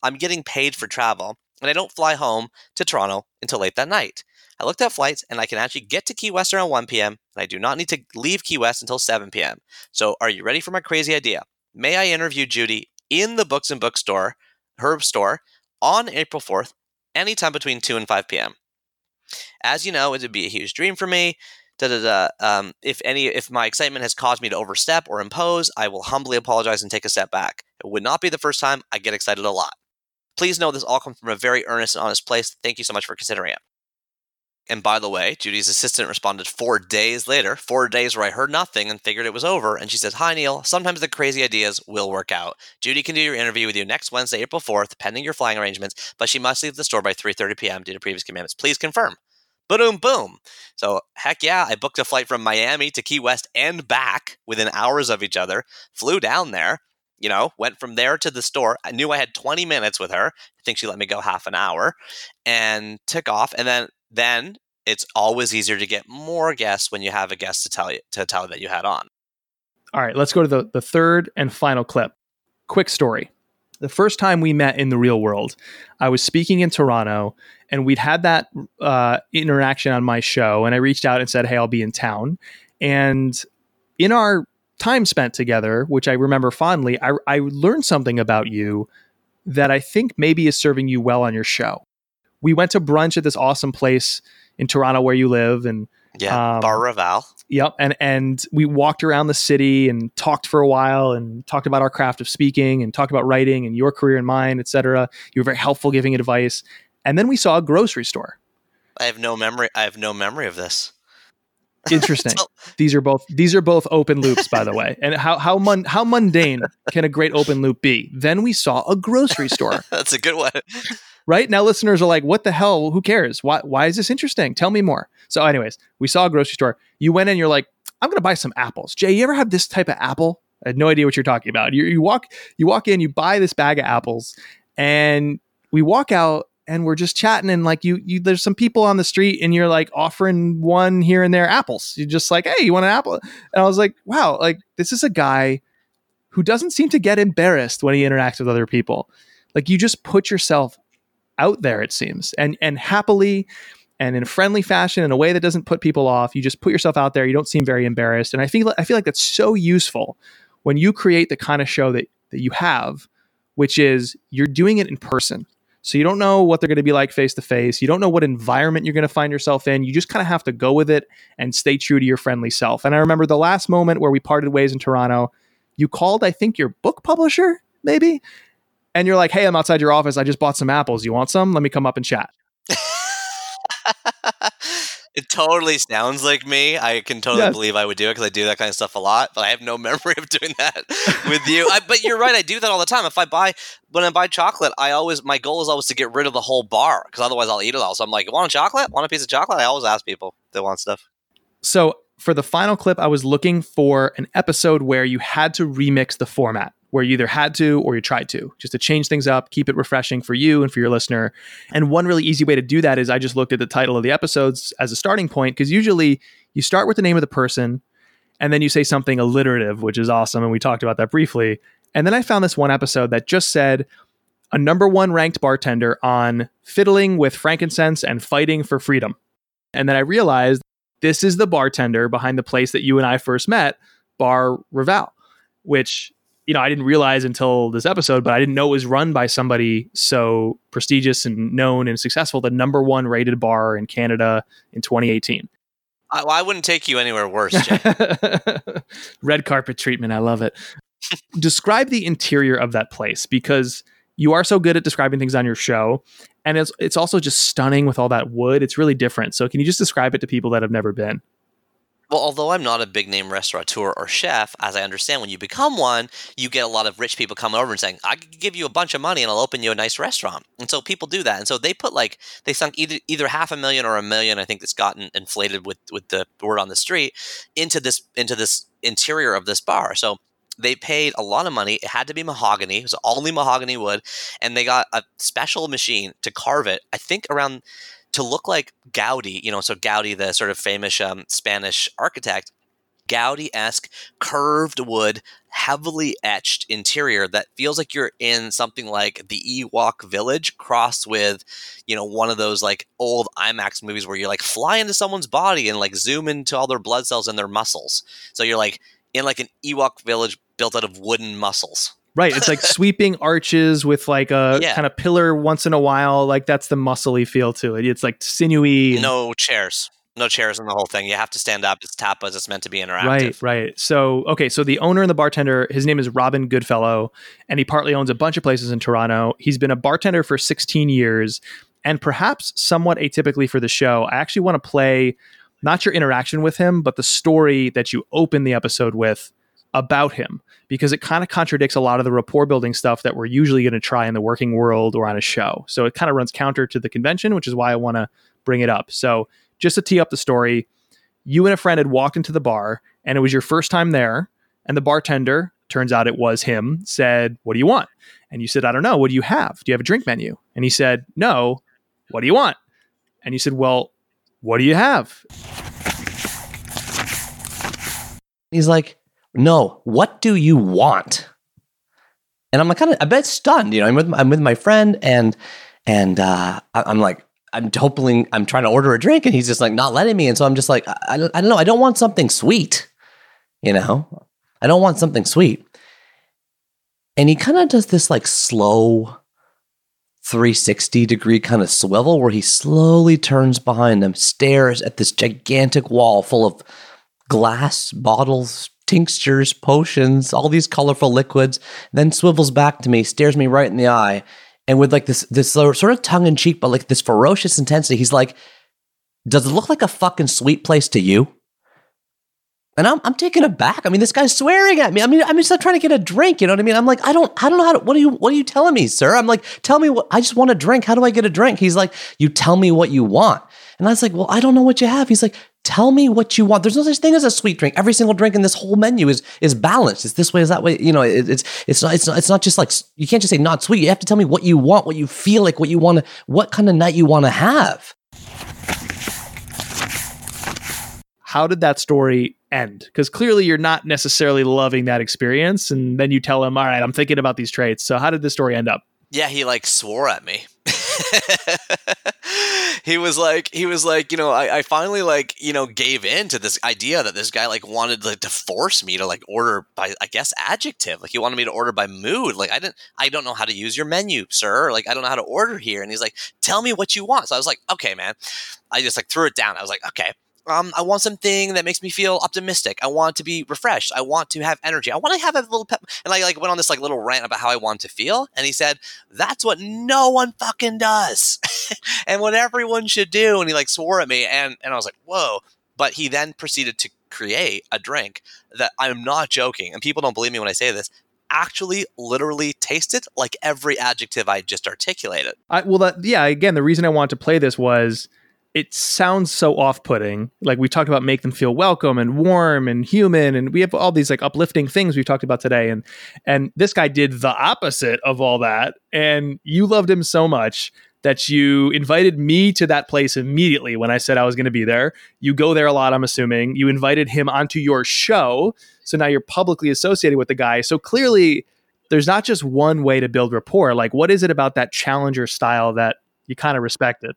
I'm getting paid for travel, and I don't fly home to Toronto until late that night. I looked at flights, and I can actually get to Key West around one p.m., and I do not need to leave Key West until seven p.m. So are you ready for my crazy idea? May I interview Judy in the Books and Bookstore, her store, on April fourth, anytime between two and five p.m. As you know, it would be a huge dream for me. Da, da, da. Um, if any, if my excitement has caused me to overstep or impose, I will humbly apologize and take a step back. It would not be the first time. I get excited a lot. Please know this all comes from a very earnest and honest place. Thank you so much for considering it. And by the way, Judy's assistant responded four days later, four days where I heard nothing and figured it was over. And she says, hi, Neil, sometimes the crazy ideas will work out. Judy can do your interview with you next Wednesday, April fourth, pending your flying arrangements, but she must leave the store by three thirty p.m. due to previous commitments. Please confirm. Boom, boom. So heck yeah, I booked a flight from Miami to Key West and back within hours of each other, flew down there, you know, went from there to the store. I knew I had twenty minutes with her. I think she let me go half an hour and took off. And then, then it's always easier to get more guests when you have a guest to tell you, to tell that you had on. All right, let's go to the, the third and final clip. Quick story. The first time we met in the real world, I was speaking in Toronto and we'd had that uh, interaction on my show. And I reached out and said, hey, I'll be in town. And in our time spent together, which I remember fondly, I, I learned something about you that I think maybe is serving you well on your show. We went to brunch at this awesome place in Toronto where you live. And yeah, um, Bar Raval. Yep. And, and we walked around the city and talked for a while and talked about our craft of speaking and talked about writing and your career and mine, et cetera. You were very helpful giving advice. And then we saw a grocery store. I have no memory. I have no memory of this. Interesting. so- these are both, these are both open loops, by the way. And how, how, mun- how mundane can a great open loop be? Then we saw a grocery store. That's a good one. Right now, listeners are like, what the hell? Who cares? Why Why is this interesting? Tell me more. So anyways, we saw a grocery store. You went in, you're like, I'm going to buy some apples. Jay, you ever have this type of apple? I had no idea what you're talking about. You, you walk you walk in, you buy this bag of apples, and we walk out and we're just chatting. And like you, you there's some people on the street and you're like offering one here and there apples. You're just like, hey, you want an apple? And I was like, wow, like this is a guy who doesn't seem to get embarrassed when he interacts with other people. Like you just put yourself out there, it seems, and and happily and in a friendly fashion, in a way that doesn't put people off. You just put yourself out there. You don't seem very embarrassed. And I feel, I feel like that's so useful when you create the kind of show that, that you have, which is you're doing it in person. So you don't know what they're going to be like face to face. You don't know what environment you're going to find yourself in. You just kind of have to go with it and stay true to your friendly self. And I remember the last moment where we parted ways in Toronto, you called, I think, your book publisher, maybe. And you're like, hey, I'm outside your office. I just bought some apples. You want some? Let me come up and chat. It totally sounds like me. I can totally yes. believe I would do it because I do that kind of stuff a lot, but I have no memory of doing that with you. I, but you're right. I do that all the time. If I buy, when I buy chocolate, I always, my goal is always to get rid of the whole bar because otherwise I'll eat it all. So I'm like, want a chocolate? Want a piece of chocolate? I always ask people if they want stuff. So for the final clip, I was looking for an episode where you had to remix the format, where you either had to or you tried to, just to change things up, keep it refreshing for you and for your listener. And one really easy way to do that is I just looked at the title of the episodes as a starting point, because usually you start with the name of the person and then you say something alliterative, which is awesome. And we talked about that briefly. And then I found this one episode that just said a number one ranked bartender on fiddling with frankincense and fighting for freedom. And then I realized this is the bartender behind the place that you and I first met, Bar Raval, which... you know, I didn't realize until this episode, but I didn't know it was run by somebody so prestigious and known and successful, the number one rated bar in Canada in twenty eighteen. I, well, I wouldn't take you anywhere worse, Jay. Red carpet treatment. I love it. Describe the interior of that place, because you are so good at describing things on your show. And it's it's also just stunning with all that wood. It's really different. So can you just describe it to people that have never been? Well, although I'm not a big-name restaurateur or chef, as I understand, when you become one, you get a lot of rich people coming over and saying, I could give you a bunch of money and I'll open you a nice restaurant. And so people do that. And so they put like – they sunk either either half a million or a million, I think that's gotten inflated with, with the word on the street, into this into this interior of this bar. So they paid a lot of money. It had to be mahogany. It was only mahogany wood. And they got a special machine to carve it, I think around – to look like Gaudi, you know, so Gaudi, the sort of famous um, Spanish architect, Gaudi-esque curved wood, heavily etched interior that feels like you're in something like the Ewok village crossed with, you know, one of those like old IMAX movies where you like fly into someone's body and like zoom into all their blood cells and their muscles. So you're like in like an Ewok village built out of wooden muscles. Right. It's like sweeping arches with like a yeah. kind of pillar once in a while. Like that's the muscly feel to it. It's like sinewy. And- no chairs. No chairs in the whole thing. You have to stand up. It's tapas. It's meant to be interactive. Right, right. So, okay. So the owner and the bartender, his name is Robin Goodfellow, and he partly owns a bunch of places in Toronto. He's been a bartender for sixteen years, and perhaps somewhat atypically for the show, I actually want to play not your interaction with him, but the story that you open the episode with about him, because it kind of contradicts a lot of the rapport building stuff that we're usually going to try in the working world or on a show. So it kind of runs counter to the convention, which is why I want to bring it up. So just to tee up the story, you and a friend had walked into the bar and it was your first time there. And the bartender, turns out it was him, said, what do you want? And you said, I don't know. What do you have? Do you have a drink menu? And he said, no. What do you want? And you said, well, what do you have? He's like, no, what do you want? And I'm like, kind of, I'm a bit stunned. You know, I'm with, I'm with my friend and, and uh, I'm like, I'm hoping, I'm trying to order a drink and he's just like not letting me. And so I'm just like, I, I don't know. I don't want something sweet. You know, I don't want something sweet. And he kind of does this like slow three sixty degree kind of swivel where he slowly turns behind him, stares at this gigantic wall full of glass bottles, tinctures, potions, all these colorful liquids, then swivels back to me, stares me right in the eye. And with like this, this sort of tongue in cheek, but like this ferocious intensity, he's like, does it look like a fucking sweet place to you? And I'm I'm taken aback. I mean, this guy's swearing at me. I mean, I'm just not trying to get a drink. You know what I mean? I'm like, I don't, I don't know how to, what are you, what are you telling me, sir? I'm like, tell me what, I just want a drink. How do I get a drink? He's like, you tell me what you want. And I was like, well, I don't know what you have. He's like, tell me what you want. There's no such thing as a sweet drink. Every single drink in this whole menu is is balanced. It's this way, is that way. You know, it, it's it's not it's not, it's not just like, you can't just say not sweet. You have to tell me what you want, what you feel like, what you want to, what kind of night you want to have. How did that story end? Because clearly you're not necessarily loving that experience. And then you tell him, all right, I'm thinking about these traits. So how did this story end up? Yeah, he like swore at me. He was like, he was like, you know, I, I finally like, you know, gave in to this idea that this guy like wanted like, to force me to like order by, I guess, adjective. Like he wanted me to order by mood. Like I didn't, I don't know how to use your menu, sir. Like I don't know how to order here. And he's like, tell me what you want. So I was like, okay, man. I just like threw it down. I was like, okay. Um, I want something that makes me feel optimistic. I want to be refreshed. I want to have energy. I want to have a little pep. And I like went on this like little rant about how I want to feel. And he said, that's what no one fucking does. And what everyone should do. And he like swore at me. And, and I was like, whoa. But he then proceeded to create a drink that, I'm not joking, and people don't believe me when I say this, actually literally tasted like every adjective I just articulated. I, well, that, yeah, again, the reason I wanted to play this was, it sounds so off-putting. Like we talked about, make them feel welcome and warm and human. And we have all these like uplifting things we've talked about today. And, and this guy did the opposite of all that. And you loved him so much that you invited me to that place immediately when I said I was going to be there. You go there a lot, I'm assuming. You invited him onto your show. So now you're publicly associated with the guy. So clearly there's not just one way to build rapport. Like what is it about that challenger style that you kind of respect it?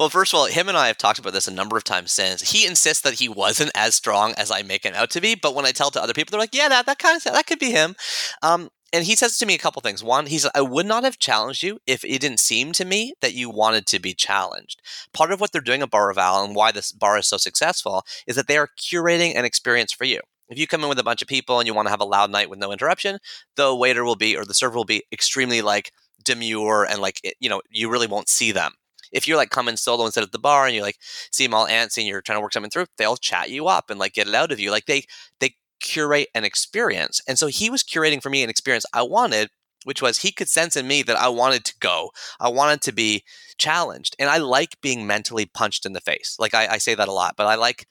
Well, first of all, him and I have talked about this a number of times since. He insists that he wasn't as strong as I make him out to be. But when I tell to other people, they're like, yeah, that that kind of that could be him. Um, and he says to me a couple things. One, he's I would not have challenged you if it didn't seem to me that you wanted to be challenged. Part of what they're doing at Bar Raval and why this bar is so successful is that they are curating an experience for you. If you come in with a bunch of people and you want to have a loud night with no interruption, the waiter will be, or the server will be extremely like, demure and like, you know, you really won't see them. If you're like coming solo and sit at the bar and you like see them all antsy and you're trying to work something through, they'll chat you up and like get it out of you. Like they, they curate an experience. And so he was curating for me an experience I wanted, which was he could sense in me that I wanted to go. I wanted to be challenged. And I like being mentally punched in the face. Like I, I say that a lot, but I like,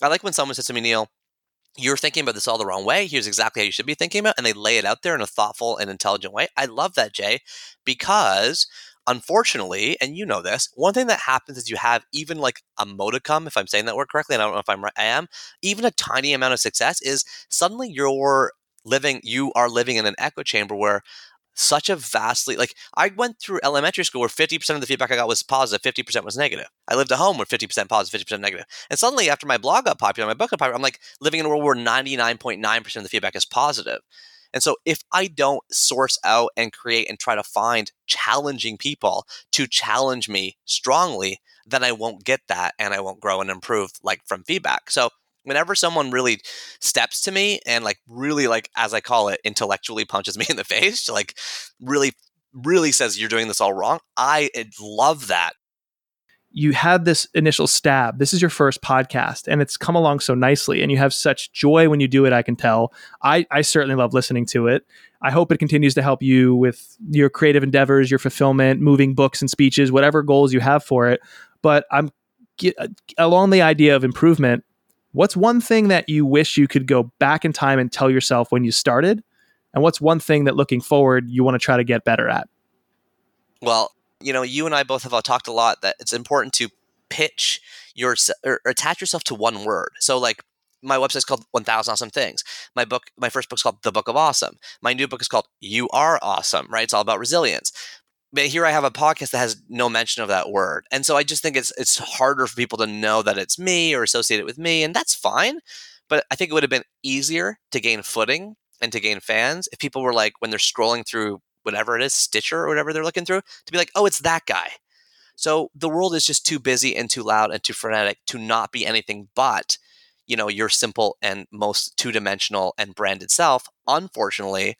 I like when someone says to me, Neil, you're thinking about this all the wrong way. Here's exactly how you should be thinking about it. And they lay it out there in a thoughtful and intelligent way. I love that, Jay, because unfortunately, and you know this, one thing that happens is you have even like a modicum, if I'm saying that word correctly, and I don't know if I'm right, I am, even a tiny amount of success is suddenly you're living, you are living in an echo chamber where such a vastly, like I went through elementary school where fifty percent of the feedback I got was positive, fifty percent was negative. I lived at home where fifty percent positive, fifty percent negative. And suddenly after my blog got popular, my book got popular, I'm like living in a world where ninety-nine point nine percent of the feedback is positive. And so if I don't source out and create and try to find challenging people to challenge me strongly, then I won't get that and I won't grow and improve like from feedback. So whenever someone really steps to me and like really like, as I call it, intellectually punches me in the face, like really, really says you're doing this all wrong, I love that. You had this initial stab. This is your first podcast and it's come along so nicely and you have such joy when you do it, I can tell. I, I certainly love listening to it. I hope it continues to help you with your creative endeavors, your fulfillment, moving books and speeches, whatever goals you have for it. But I'm get, along the idea of improvement, what's one thing that you wish you could go back in time and tell yourself when you started? And what's one thing that looking forward, you want to try to get better at? Well, you know, you and I both have talked a lot that it's important to pitch your or attach yourself to one word. So like my website's called one thousand Awesome Things. My book, my first book's called The Book of Awesome. My new book is called You Are Awesome, right? It's all about resilience. But here I have a podcast that has no mention of that word. And so I just think it's it's harder for people to know that it's me or associate it with me, and that's fine. But I think it would have been easier to gain footing and to gain fans if people were like, when they're scrolling through whatever it is, Stitcher or whatever they're looking through, to be like, oh, it's that guy. So the world is just too busy and too loud and too frenetic to not be anything but, you know, your simple and most two-dimensional and branded self, unfortunately.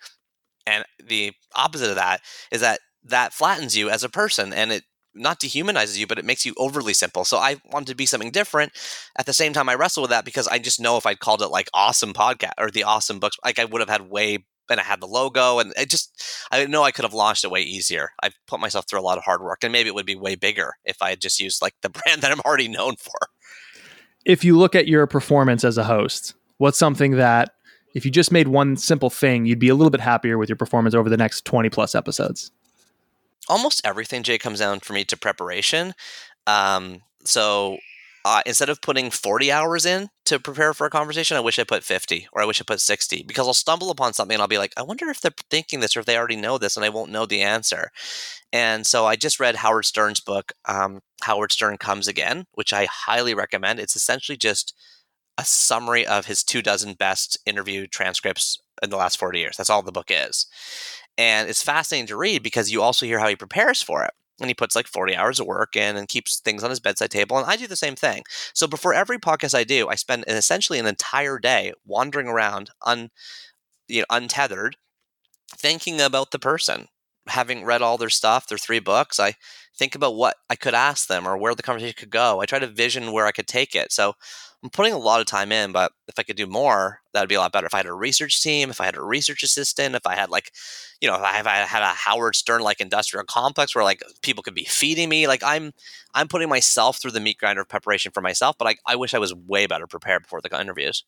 And the opposite of that is that that flattens you as a person, and it not dehumanizes you, but it makes you overly simple. So I wanted to be something different. At the same time, I wrestle with that because I just know if I'd called it like Awesome Podcast or the Awesome Books, like I would have had way, and I had the logo, and it just, I know I could have launched it way easier. I've put myself through a lot of hard work, and maybe it would be way bigger if I had just used like the brand that I'm already known for. If you look at your performance as a host, what's something that if you just made one simple thing, you'd be a little bit happier with your performance over the next twenty plus episodes? Almost everything, Jay, comes down for me to preparation. Um, so uh, instead of putting forty hours in to prepare for a conversation, I wish I put fifty or I wish I put sixty, because I'll stumble upon something and I'll be like, I wonder if they're thinking this or if they already know this, and I won't know the answer. And so I just read Howard Stern's book, um, Howard Stern Comes Again, which I highly recommend. It's essentially just a summary of his two dozen best interview transcripts in the last forty years. That's all the book is. And it's fascinating to read because you also hear how he prepares for it. And he puts like forty hours of work in and keeps things on his bedside table. And I do the same thing. So before every podcast I do, I spend essentially an entire day wandering around un, you know, untethered, thinking about the person. Having read all their stuff, their three books, I think about what I could ask them or where the conversation could go. I try to vision where I could take it. So I'm putting a lot of time in, but if I could do more, that would be a lot better. If I had a research team, if I had a research assistant, if I had like, you know, if I, if I had a Howard Stern like industrial complex where like people could be feeding me, like I'm I'm putting myself through the meat grinder of preparation for myself, but I, I wish I was way better prepared before the interviews.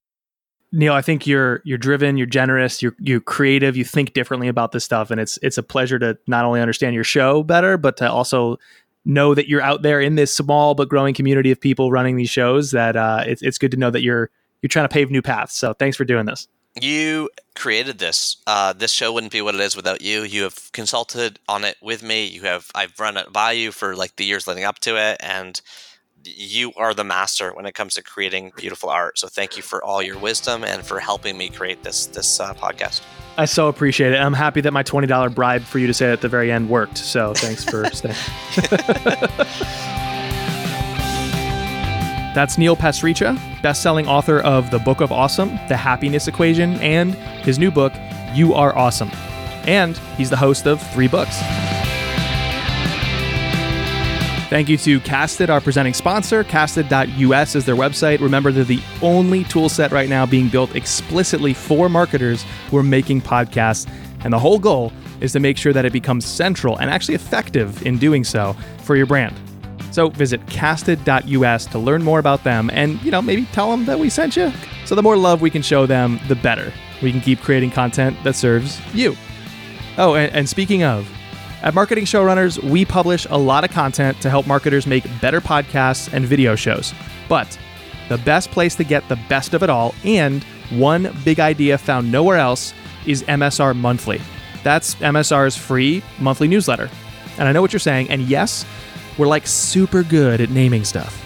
Neil, I think you're you're driven, you're generous, you're you're creative, you think differently about this stuff, and it's it's a pleasure to not only understand your show better, but to also know that you're out there in this small but growing community of people running these shows. That uh, it's it's good to know that you're you're trying to pave new paths. So thanks for doing this. You created this. Uh, this show wouldn't be what it is without you. You have consulted on it with me. You have I've run it by you for like the years leading up to it, and you are the master when it comes to creating beautiful art. So thank you for all your wisdom and for helping me create this this uh, podcast. I so appreciate it. I'm happy that my twenty dollars bribe for you to say at the very end worked. So thanks for staying. That's Neil Pasricha, best-selling author of The Book of Awesome, The Happiness Equation, and his new book, You Are Awesome. And he's the host of Three Books. Thank you to Casted, our presenting sponsor. Casted dot U S is their website. Remember, they're the only tool set right now being built explicitly for marketers who are making podcasts. And the whole goal is to make sure that it becomes central and actually effective in doing so for your brand. So visit Casted dot U S to learn more about them and, you know, maybe tell them that we sent you. So the more love we can show them, the better. We can keep creating content that serves you. Oh, and, and speaking of, at Marketing Showrunners, we publish a lot of content to help marketers make better podcasts and video shows. But the best place to get the best of it all and one big idea found nowhere else is M S R Monthly. That's M S R's free monthly newsletter. And I know what you're saying, and yes, we're like super good at naming stuff.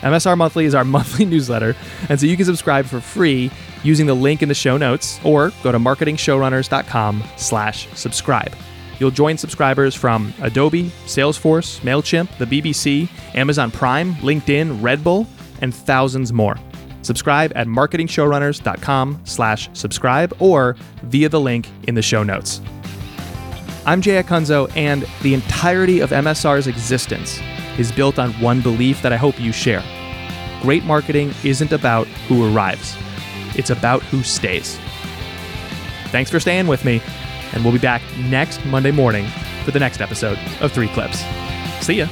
M S R Monthly is our monthly newsletter, and so you can subscribe for free using the link in the show notes or go to marketing showrunners dot com slash subscribe. You'll join subscribers from Adobe, Salesforce, MailChimp, the B B C, Amazon Prime, LinkedIn, Red Bull, and thousands more. Subscribe at marketing showrunners dot com slash subscribe or via the link in the show notes. I'm Jay Acunzo, and the entirety of M S R's existence is built on one belief that I hope you share. Great marketing isn't about who arrives. It's about who stays. Thanks for staying with me. And we'll be back next Monday morning for the next episode of Three Clips. See ya.